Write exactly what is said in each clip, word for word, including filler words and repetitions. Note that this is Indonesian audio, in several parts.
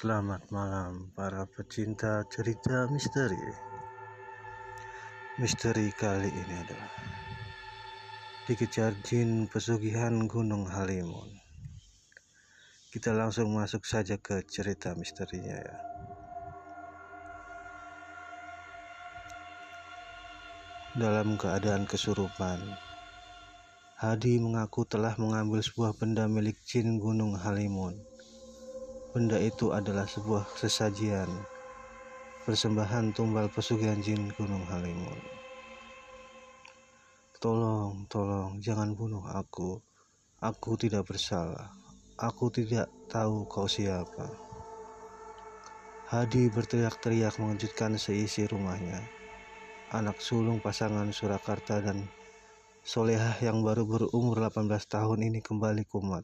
Selamat malam para pecinta cerita misteri. Misteri kali ini adalah dikejar jin pesugihan Gunung Halimun. Kita langsung masuk saja ke cerita misterinya ya. Dalam keadaan kesurupan, Hadi mengaku telah mengambil sebuah benda milik jin Gunung Halimun. Benda itu adalah sebuah sesajian persembahan tumbal pesugihan jin Gunung Halimun. Tolong, tolong, jangan bunuh aku. Aku tidak bersalah. Aku tidak tahu kau siapa. Hadi berteriak-teriak mengejutkan seisi rumahnya. Anak sulung pasangan Surakarta dan Solehah yang baru berumur delapan belas tahun ini kembali kumat.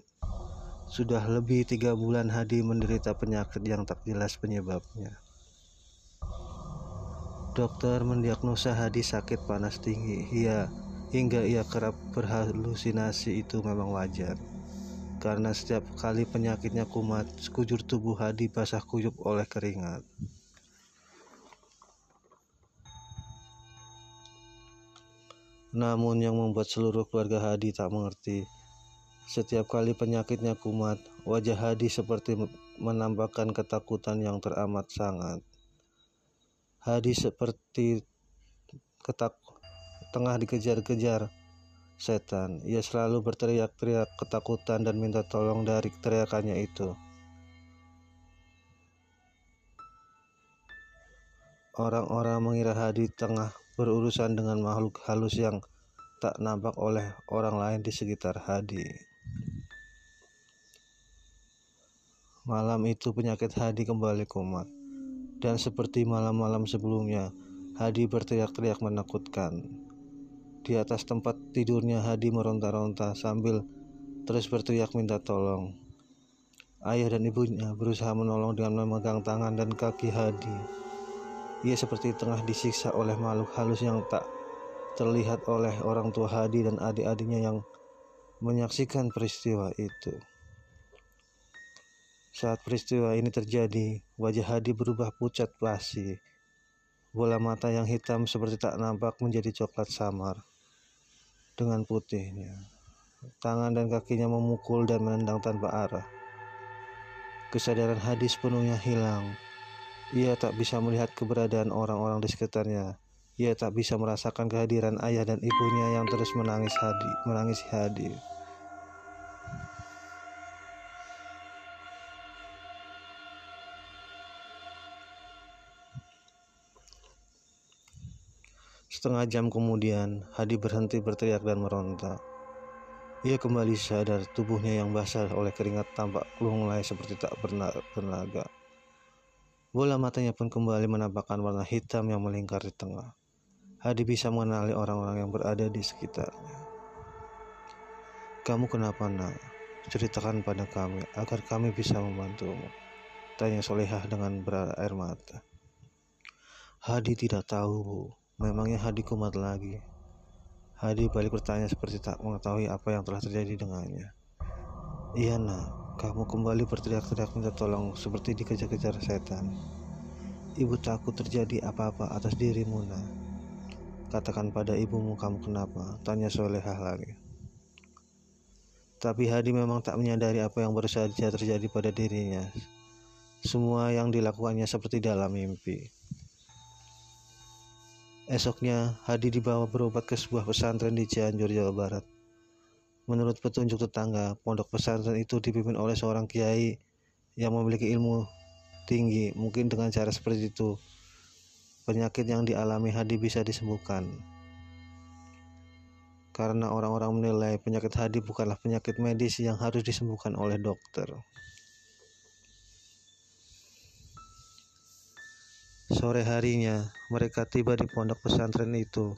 Sudah lebih tiga bulan Hadi menderita penyakit yang tak jelas penyebabnya. Dokter mendiagnosa Hadi sakit panas tinggi, ia, hingga ia kerap berhalusinasi. Itu memang wajar, karena setiap kali penyakitnya kumat, sekujur tubuh Hadi basah kuyup oleh keringat. Namun yang membuat seluruh keluarga Hadi tak mengerti, setiap kali penyakitnya kumat, wajah Hadi seperti menampakkan ketakutan yang teramat sangat. Hadi seperti ketak tengah dikejar-kejar setan. Ia selalu berteriak-teriak ketakutan dan minta tolong dari teriakannya itu. Orang-orang mengira Hadi tengah berurusan dengan makhluk halus yang tak nampak oleh orang lain di sekitar Hadi. Malam itu penyakit Hadi kembali kumat, dan seperti malam-malam sebelumnya, Hadi berteriak-teriak menakutkan. Di atas tempat tidurnya Hadi meronta-ronta sambil terus berteriak minta tolong. Ayah dan ibunya berusaha menolong dengan memegang tangan dan kaki Hadi. Ia seperti tengah disiksa oleh makhluk halus yang tak terlihat oleh orang tua Hadi dan adik-adiknya yang menyaksikan peristiwa itu. Saat peristiwa ini terjadi, wajah Hadi berubah pucat pasi. Bola mata yang hitam seperti tak nampak menjadi coklat samar dengan putihnya. Tangan dan kakinya memukul dan menendang tanpa arah. Kesadaran Hadi sepenuhnya hilang. Ia tak bisa melihat keberadaan orang-orang di sekitarnya. Ia tak bisa merasakan kehadiran ayah dan ibunya yang terus menangis Hadi, menangis Hadi. Setengah jam kemudian, Hadi berhenti berteriak dan meronta. Ia kembali sadar, tubuhnya yang basah oleh keringat tampak lunglai seperti tak bernaga. Bola matanya pun kembali menampakkan warna hitam yang melingkar di tengah. Hadi bisa mengenali orang-orang yang berada di sekitarnya. "Kamu kenapa, Nak? Ceritakan pada kami agar kami bisa membantumu," tanya Solehah dengan berair mata. "Hadi tidak tahu, Bu. Memangnya Hadi kumat lagi?" Hadi balik bertanya seperti tak mengetahui apa yang telah terjadi dengannya. "Iya, Nak, kamu kembali berteriak-teriak minta tolong seperti dikejar-kejar setan. Ibu takut terjadi apa-apa atas dirimu, Nak. Katakan pada ibumu kamu kenapa," tanya Solehah lagi. Tapi Hadi memang tak menyadari apa yang baru saja terjadi pada dirinya. Semua yang dilakukannya seperti dalam mimpi. Esoknya, Hadi dibawa berobat ke sebuah pesantren di Cianjur, Jawa Barat. Menurut petunjuk tetangga, pondok pesantren itu dipimpin oleh seorang kiai yang memiliki ilmu tinggi. Mungkin dengan cara seperti itu, penyakit yang dialami Hadi bisa disembuhkan. Karena orang-orang menilai penyakit Hadi bukanlah penyakit medis yang harus disembuhkan oleh dokter. Sore harinya, mereka tiba di pondok pesantren itu.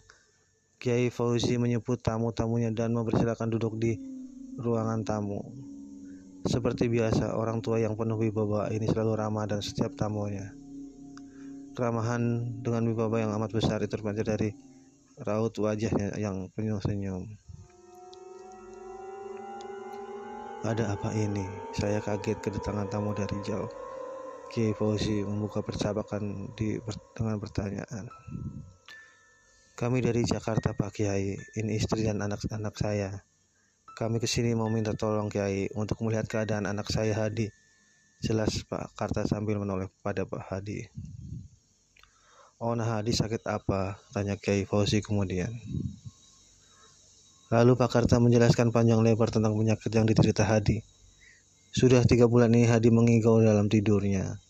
Kiai Fauzi menyebut tamu-tamunya dan mempersilakan duduk di ruangan tamu. Seperti biasa, orang tua yang penuh wibawa ini selalu ramah dan setiap tamunya. Keramahan dengan wibawa yang amat besar itu terpancar dari raut wajahnya yang penuh senyum. "Ada apa ini? Saya kaget kedatangan tamu dari jauh. Kiai Fauzi membuka percakapan di dengan pertanyaan. Kami dari Jakarta Pak Kiai, ini istri dan anak-anak saya. Kami kesini mau minta tolong Kiai untuk melihat keadaan anak saya Hadi. Jelas Pak Karta sambil menoleh pada Pak Hadi. Oh nah Hadi sakit apa? Tanya Kiai Fauzi kemudian. Lalu Pak Karta menjelaskan panjang lebar tentang penyakit yang diderita Hadi. Sudah tiga bulan ini Hadi mengigau dalam tidurnya.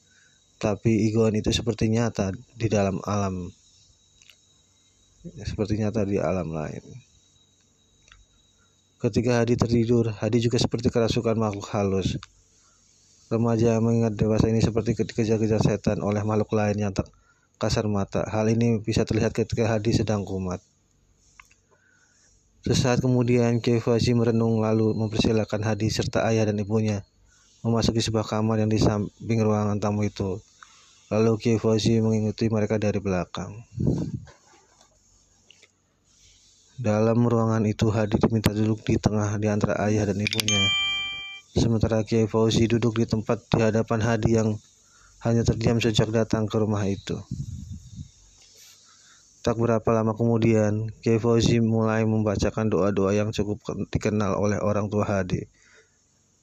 Tapi igauan itu seperti nyata di dalam alam. Seperti nyata di alam lain. Ketika Hadi tertidur, Hadi juga seperti kerasukan makhluk halus. Remaja mengingat dewasa ini seperti dikejar-kejar setan oleh makhluk lain yang tak kasar mata. Hal ini bisa terlihat ketika Hadi sedang kumat. Sesaat kemudian Kiai Fauzi merenung lalu mempersilahkan Hadi serta ayah dan ibunya memasuki sebuah kamar yang di samping ruangan tamu itu. Lalu Kiai Fauzi mengikuti mereka dari belakang. Dalam ruangan itu Hadi diminta duduk di tengah di antara ayah dan ibunya. Sementara Kiai Fauzi duduk di tempat di hadapan Hadi yang hanya terdiam sejak datang ke rumah itu. Tak berapa lama kemudian, Kiai Fauzi mulai membacakan doa-doa yang cukup dikenal oleh orang tua Hadi.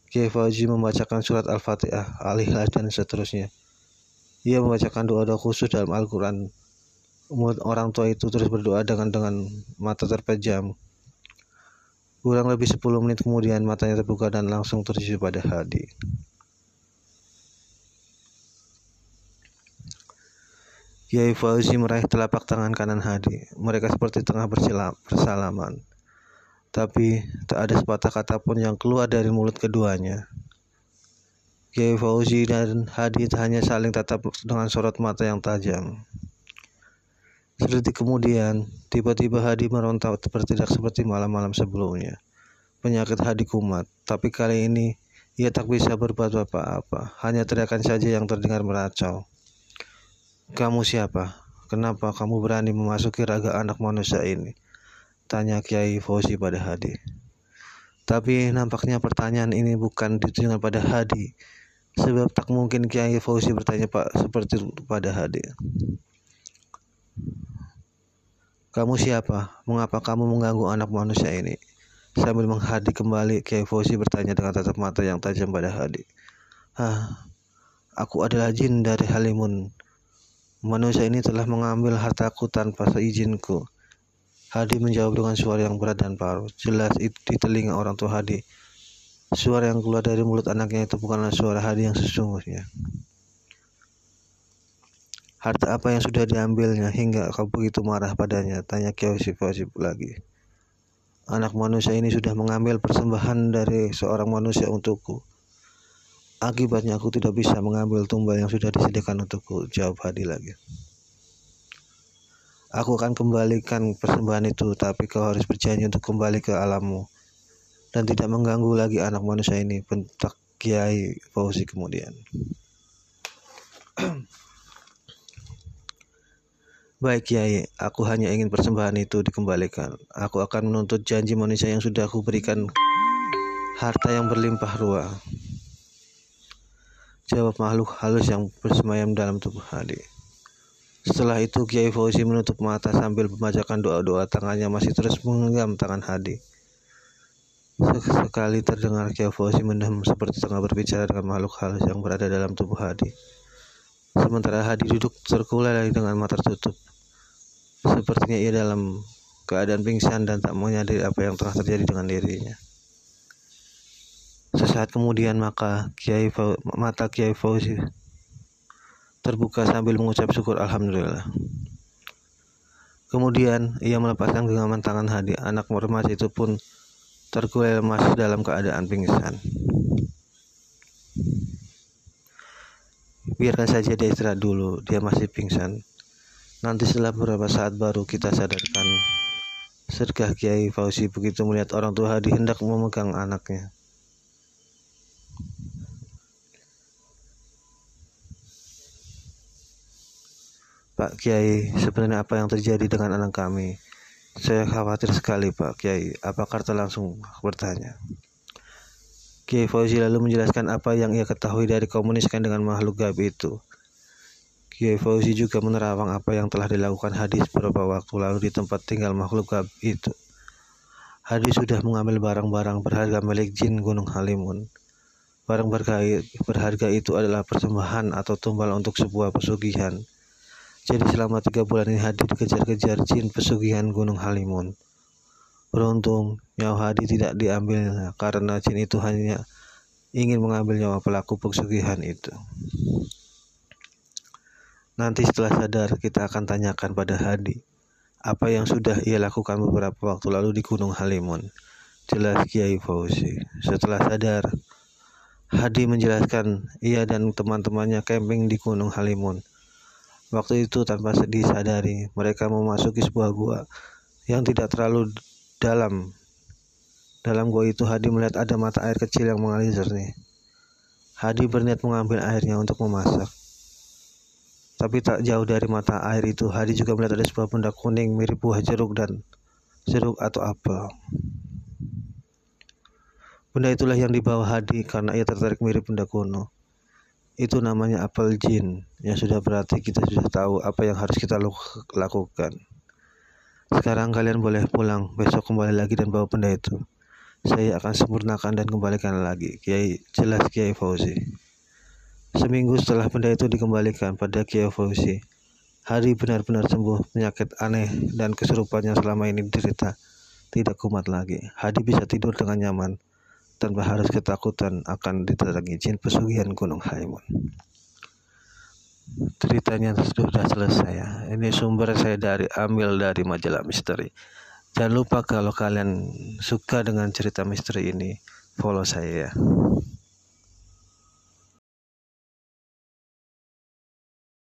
Kiai Fauzi membacakan surat Al-Fatihah, Al-Ikhlas dan seterusnya. Ia membacakan doa-doa khusus dalam Al-Quran. Mulut orang tua itu terus berdoa dengan dengan mata terpejam. Kurang lebih sepuluh menit kemudian matanya terbuka dan langsung tertuju pada Hadi. Kiai Fauzi meraih telapak tangan kanan Hadi. Mereka seperti tengah bersalaman. Tapi tak ada sepatah kata pun yang keluar dari mulut keduanya. Kiai Fauzi dan Hadi hanya saling tatap dengan sorot mata yang tajam. Sedetik kemudian, tiba-tiba Hadi meronta bertindak seperti malam-malam sebelumnya. Penyakit Hadi kumat, tapi kali ini ia tak bisa berbuat apa-apa. Hanya teriakan saja yang terdengar meracau. Kamu siapa? Kenapa kamu berani memasuki raga anak manusia ini? Tanya Kiai Fauzi pada Hadi. Tapi nampaknya pertanyaan ini bukan ditujukan pada Hadi. Sebab tak mungkin Kiai Fauzi bertanya Pak seperti pada Hadi. Kamu siapa? Mengapa kamu mengganggu anak manusia ini? Sambil menghadap kembali, Kiai Fauzi bertanya dengan tatap mata yang tajam pada Hadi. Hah, aku adalah jin dari Halimun. Manusia ini telah mengambil hartaku tanpa seizinku. Hadi menjawab dengan suara yang berat dan parut. Jelas itu di telinga orang tua Hadi. Suara yang keluar dari mulut anaknya itu bukanlah suara Hadi yang sesungguhnya. Harta apa yang sudah diambilnya hingga kau begitu marah padanya? Tanya Kiai Fauzi lagi. Anak manusia ini sudah mengambil persembahan dari seorang manusia untukku. Akibatnya aku tidak bisa mengambil tumbal yang sudah disediakan untukku. Jawab Hadi lagi. Aku akan kembalikan persembahan itu, tapi kau harus berjanji untuk kembali ke alammu dan tidak mengganggu lagi anak manusia ini. Bentak Kiai Fauzi kemudian. Baik Kiai, aku hanya ingin persembahan itu dikembalikan. Aku akan menuntut janji manusia yang sudah aku berikan harta yang berlimpah ruah. Jawab makhluk halus yang bersemayam dalam tubuh Hadi. Setelah itu Kiai Fauzi menutup mata sambil membacakan doa-doa. Tangannya masih terus menggenggam tangan Hadi. Sekali terdengar Kiai Fauzi mendem seperti tengah berbicara dengan makhluk halus yang berada dalam tubuh Hadi. Sementara Hadi duduk terkulai dengan mata tertutup. Sepertinya ia dalam keadaan pingsan dan tak menyadari apa yang telah terjadi dengan dirinya. Sesaat kemudian maka Kiai Fauzi, mata Kiai Fauzi terbuka sambil mengucap syukur Alhamdulillah. Kemudian ia melepaskan genggaman tangan Hadi. Anak remaja itu pun terkulai lemas dalam keadaan pingsan. Biarkan saja dia istirahat dulu, dia masih pingsan. Nanti setelah beberapa saat baru kita sadarkan. Sergah Kiai Fauzi begitu melihat orang tua Hadi hendak memegang anaknya. Pak Kiai, sebenarnya apa yang terjadi dengan anak kami? Saya khawatir sekali Pak Kiai. Apa Karta langsung bertanya. Kiai Fauzi lalu menjelaskan apa yang ia ketahui dari komuniskan dengan makhluk gaib itu. Kiai Fauzi juga menerawang apa yang telah dilakukan Hadis beberapa waktu lalu di tempat tinggal makhluk gaib itu. Hadis sudah mengambil barang-barang berharga milik jin Gunung Halimun. Barang berharga itu adalah persembahan atau tumbal untuk sebuah pesugihan. Jadi selama tiga bulan ini Hadi dikejar-kejar jin pesugihan Gunung Halimun. Beruntung, nyawa Hadi tidak diambilnya karena jin itu hanya ingin mengambil nyawa pelaku pesugihan itu. Nanti setelah sadar, kita akan tanyakan pada Hadi apa yang sudah ia lakukan beberapa waktu lalu di Gunung Halimun, jelas Kiai Fauzi. Setelah sadar, Hadi menjelaskan ia dan teman-temannya camping di Gunung Halimun. Waktu itu tanpa disadari mereka memasuki sebuah gua yang tidak terlalu dalam. Dalam gua itu Hadi melihat ada mata air kecil yang mengalir jernih. Hadi berniat mengambil airnya untuk memasak. Tapi tak jauh dari mata air itu Hadi juga melihat ada sebuah benda kuning mirip buah jeruk dan jeruk atau apel. Benda itulah yang dibawa Hadi karena ia tertarik mirip benda kuno. Itu namanya apel jin, yang sudah berarti kita sudah tahu apa yang harus kita lakukan. Sekarang kalian boleh pulang, besok kembali lagi dan bawa benda itu. Saya akan sempurnakan dan kembalikan lagi, Kiai, jelas Kiai Fauzi. Seminggu setelah benda itu dikembalikan pada Kiai Fauzi, Hadi benar-benar sembuh penyakit aneh dan kesurupan yang selama ini diderita tidak kumat lagi. Hadi bisa tidur dengan nyaman tanpa harus ketakutan akan diterangi jin pesugihan Gunung Halimun. Ceritanya sudah selesai. Ini sumber saya dari ambil dari majalah misteri. Jangan lupa kalau kalian suka dengan cerita misteri ini, follow saya ya.